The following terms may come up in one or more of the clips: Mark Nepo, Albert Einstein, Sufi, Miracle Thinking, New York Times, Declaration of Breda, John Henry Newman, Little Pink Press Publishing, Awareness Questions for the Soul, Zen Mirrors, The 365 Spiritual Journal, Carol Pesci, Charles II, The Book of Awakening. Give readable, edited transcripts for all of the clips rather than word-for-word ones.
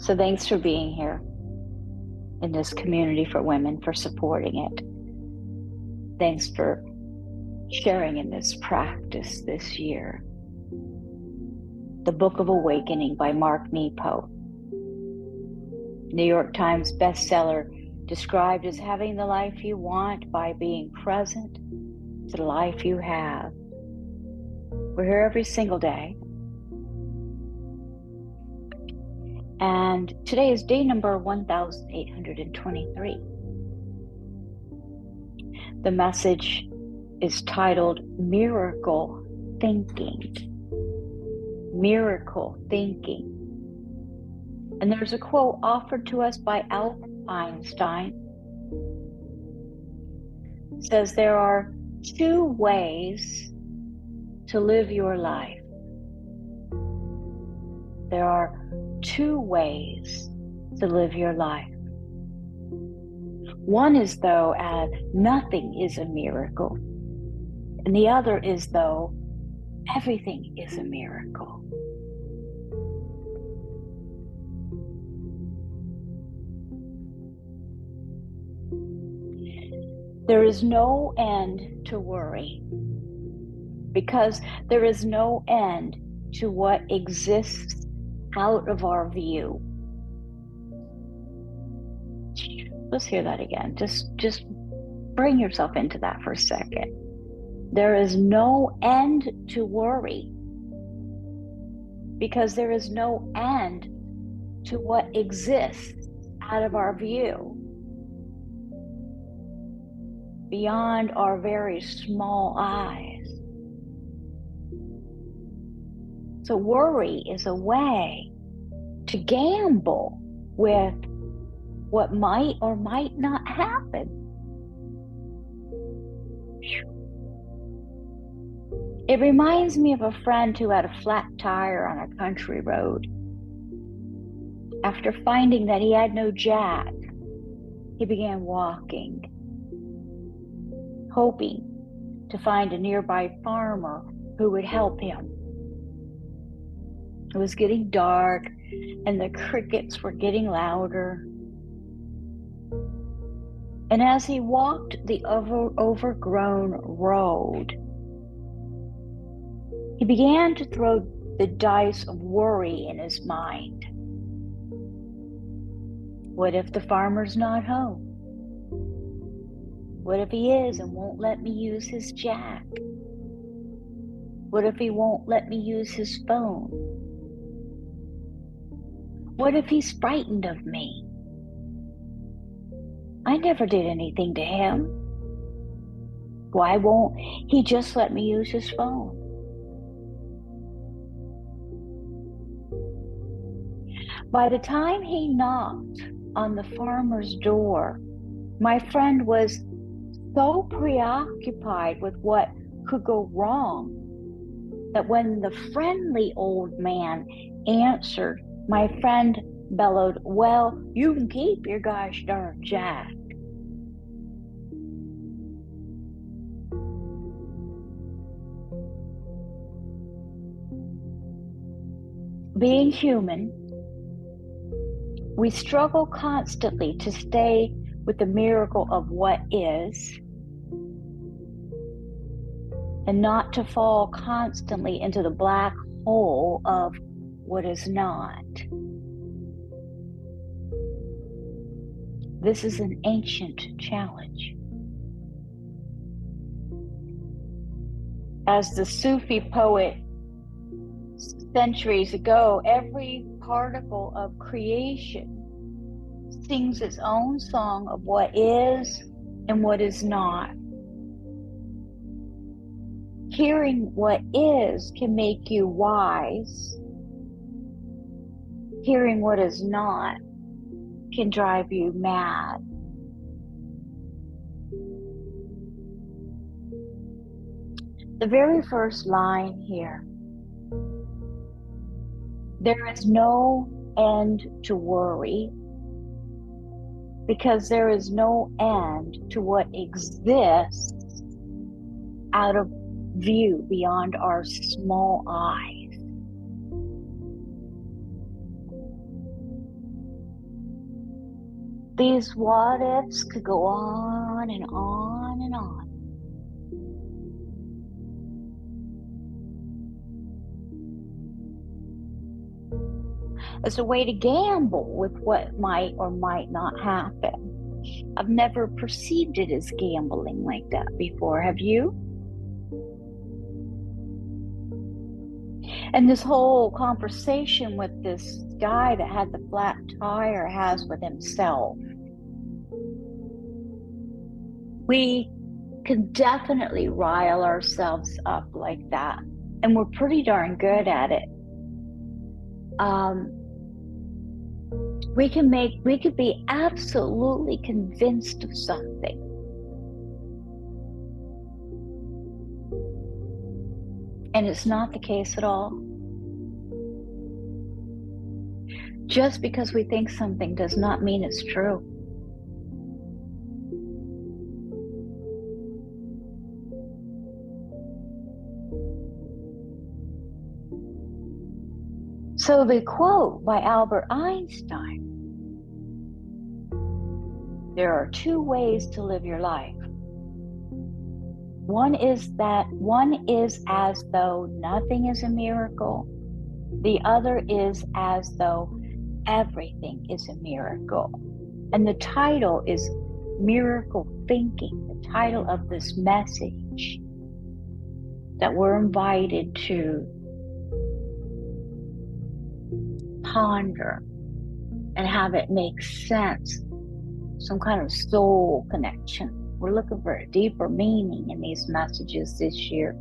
So thanks for being here in this community for women, for supporting it. Thanks for sharing in this practice this year. The Book of Awakening by Mark Nepo. New York Times bestseller, described as having the life you want by being present to the life you have. We're here every single day. And today is day number 1823. The message is titled Miracle Thinking. Miracle Thinking. And there's a quote offered to us by Albert Einstein. It says, there are two ways to live your life. There are two ways to live your life. One is though nothing is a miracle, and the other is though everything is a miracle. There is no end to worry, because there is no end to what exists out of our view. Let's hear that again. Just bring yourself into that for a second. There is no end to worry, because there is no end to what exists out of our view, beyond our very small eyes. So worry is a way to gamble with what might or might not happen. It reminds me of a friend who had a flat tire on a country road. After finding that he had no jack, he began walking, hoping to find a nearby farmer who would help him. It was getting dark, and the crickets were getting louder. And as he walked the overgrown road, he began to throw the dice of worry in his mind. What if the farmer's not home? What if he is and won't let me use his jack? What if he won't let me use his phone? What if he's frightened of me? I never did anything to him. Why won't he just let me use his phone? By the time he knocked on the farmer's door, my friend was so preoccupied with what could go wrong that when the friendly old man answered, my friend bellowed, "Well, you can keep your gosh darn jack." Being human, we struggle constantly to stay with the miracle of what is, and not to fall constantly into the black hole of what is not. This is an ancient challenge. As the Sufi poet centuries ago, every particle of creation sings its own song of what is and what is not. Hearing what is can make you wise. Hearing what is not can drive you mad. The very first line here, there is no end to worry, because there is no end to what exists out of view, beyond our small eyes. These what ifs could go on and on and on. It's a way to gamble with what might or might not happen. I've never perceived it as gambling like that before, have you? And this whole conversation with this guy that had the flat tire has with himself. We can definitely rile ourselves up like that, and we're pretty darn good at it. We could be absolutely convinced of something. And it's not the case at all. Just because we think something does not mean it's true. So the quote by Albert Einstein, there are two ways to live your life. One is as though nothing is a miracle. The other is as though everything is a miracle. And the title is Miracle Thinking, the title of this message that we're invited to ponder and have it make sense, some kind of soul connection. We're looking for a deeper meaning in these messages this year.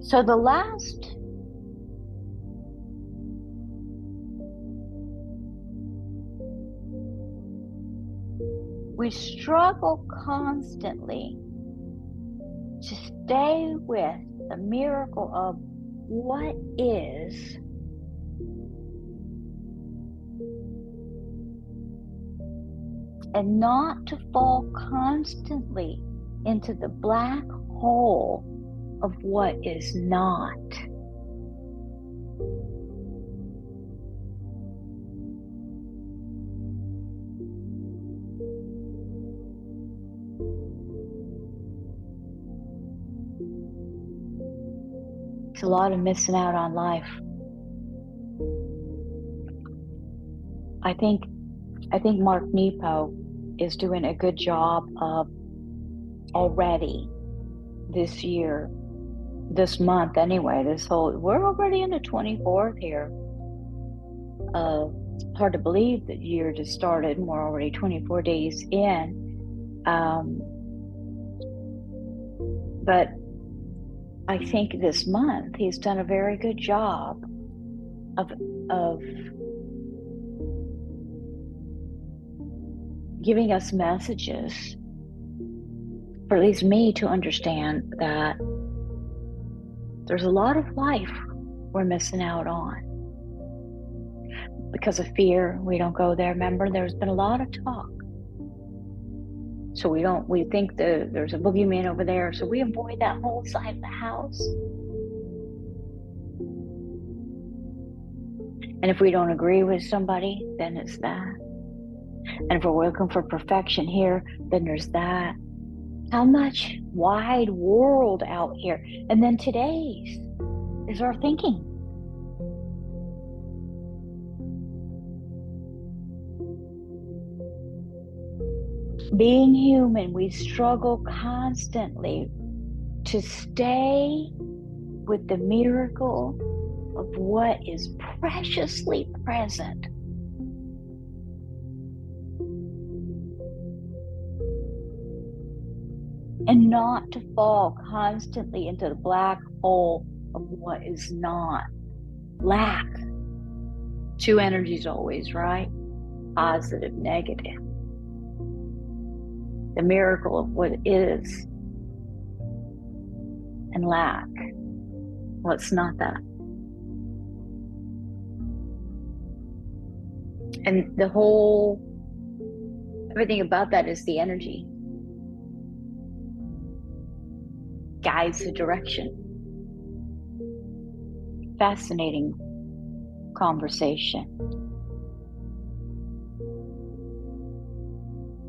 So the last we struggle constantly to stay with the miracle of what is, and not to fall constantly into the black hole of what is not. It's a lot of missing out on life. I think Mark Nepo is doing a good job of already this year, this month anyway, we're already in the 24th here. It's hard to believe the year just started and we're already 24 days in. But I think this month he's done a very good job of giving us messages, for at least me to understand that there's a lot of life we're missing out on. Because of fear, we don't go there. Remember, there's been a lot of talk. So we think there's a boogeyman over there, so we avoid that whole side of the house. And if we don't agree with somebody, then it's that. And if we're looking for perfection here, then there's that. How much wide world out here. And then today's is our thinking. Being human, we struggle constantly to stay with the miracle of what is preciously present. And not to fall constantly into the black hole of what is not. Lack. Two energies always, right? Positive, negative. The miracle of what is. And lack. Well, it's not that. And the whole, everything about that is the energy. Guides the direction. Fascinating conversation.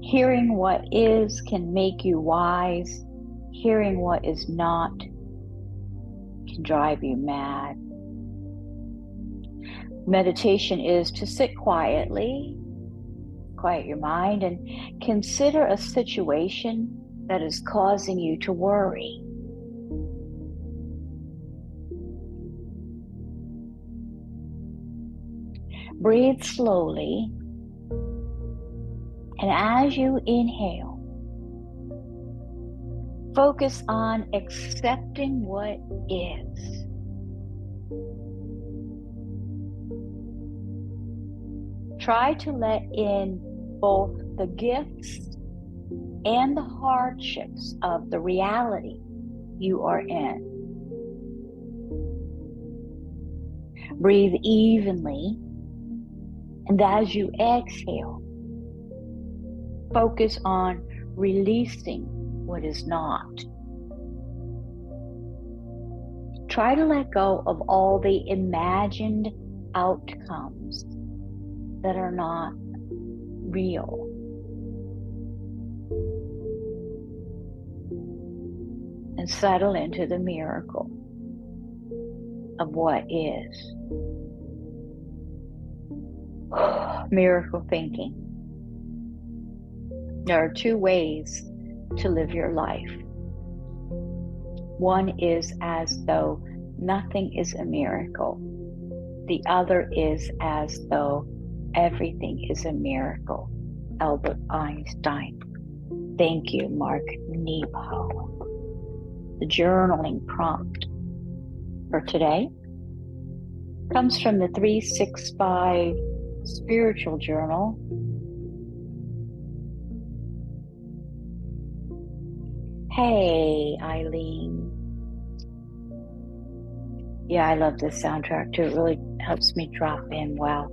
Hearing what is can make you wise. Hearing what is not can drive you mad. Meditation is to sit quietly, quiet your mind, and consider a situation that is causing you to worry. Breathe slowly, and as you inhale, focus on accepting what is. Try to let in both the gifts and the hardships of the reality you are in. Breathe evenly, and as you exhale, focus on releasing what is not. Try to let go of all the imagined outcomes that are not real. And settle into the miracle of what is. Miracle thinking. There are two ways to live your life. One is as though nothing is a miracle. The other is as though everything is a miracle. Albert Einstein. Thank you, Mark Nepo. The journaling prompt for today comes from the 365 Spiritual Journal. Hey, Eileen. Yeah, I love this soundtrack too. It really helps me drop in well.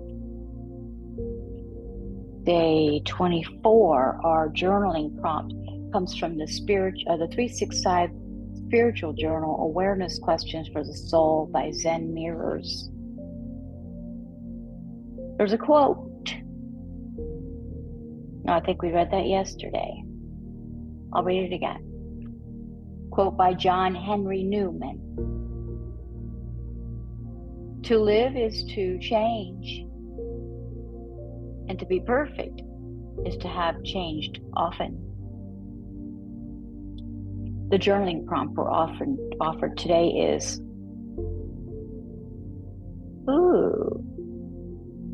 Day 24, our journaling prompt comes from the 365 Spiritual Journal, Awareness Questions for the Soul by Zen Mirrors. There's a quote. No, I think we read that yesterday. I'll read it again. Quote by John Henry Newman. To live is to change. And to be perfect is to have changed often. The journaling prompt we're offered today is,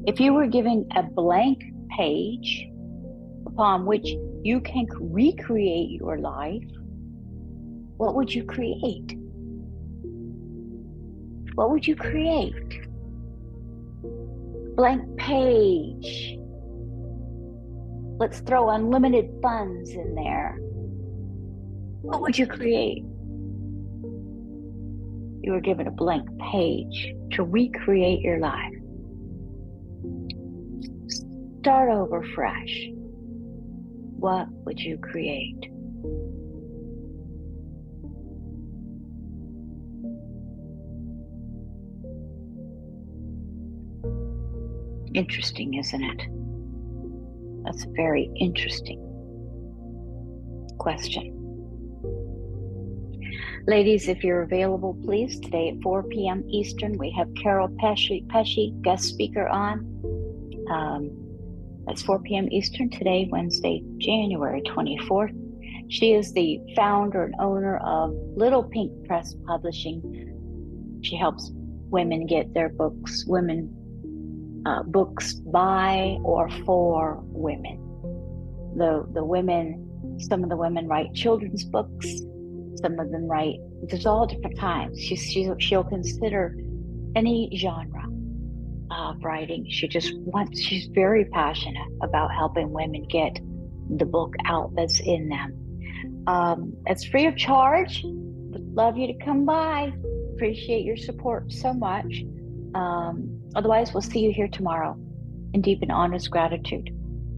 if you were given a blank page upon which you can recreate your life, what would you create? What would you create? Blank page. Let's throw unlimited funds in there. What would you create? You were given a blank page to recreate your life. Start over fresh. What would you create? Interesting, isn't it? That's a very interesting question. Ladies, if you're available, please, today at 4 p.m. Eastern, we have Carol Pesci guest speaker on. That's 4 p.m. Eastern today, Wednesday, January 24th. She is the founder and owner of Little Pink Press Publishing. She helps women get their books, books by or for women. The women, some of the women write children's books, some of them write, there's all different kinds. She'll consider any genre of writing. She's very passionate about helping women get the book out that's in them. It's free of charge. Would love you to come by. Appreciate your support so much. Otherwise, we'll see you here tomorrow in deep and honest gratitude.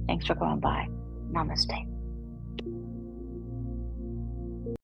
Thanks for coming by. Namaste.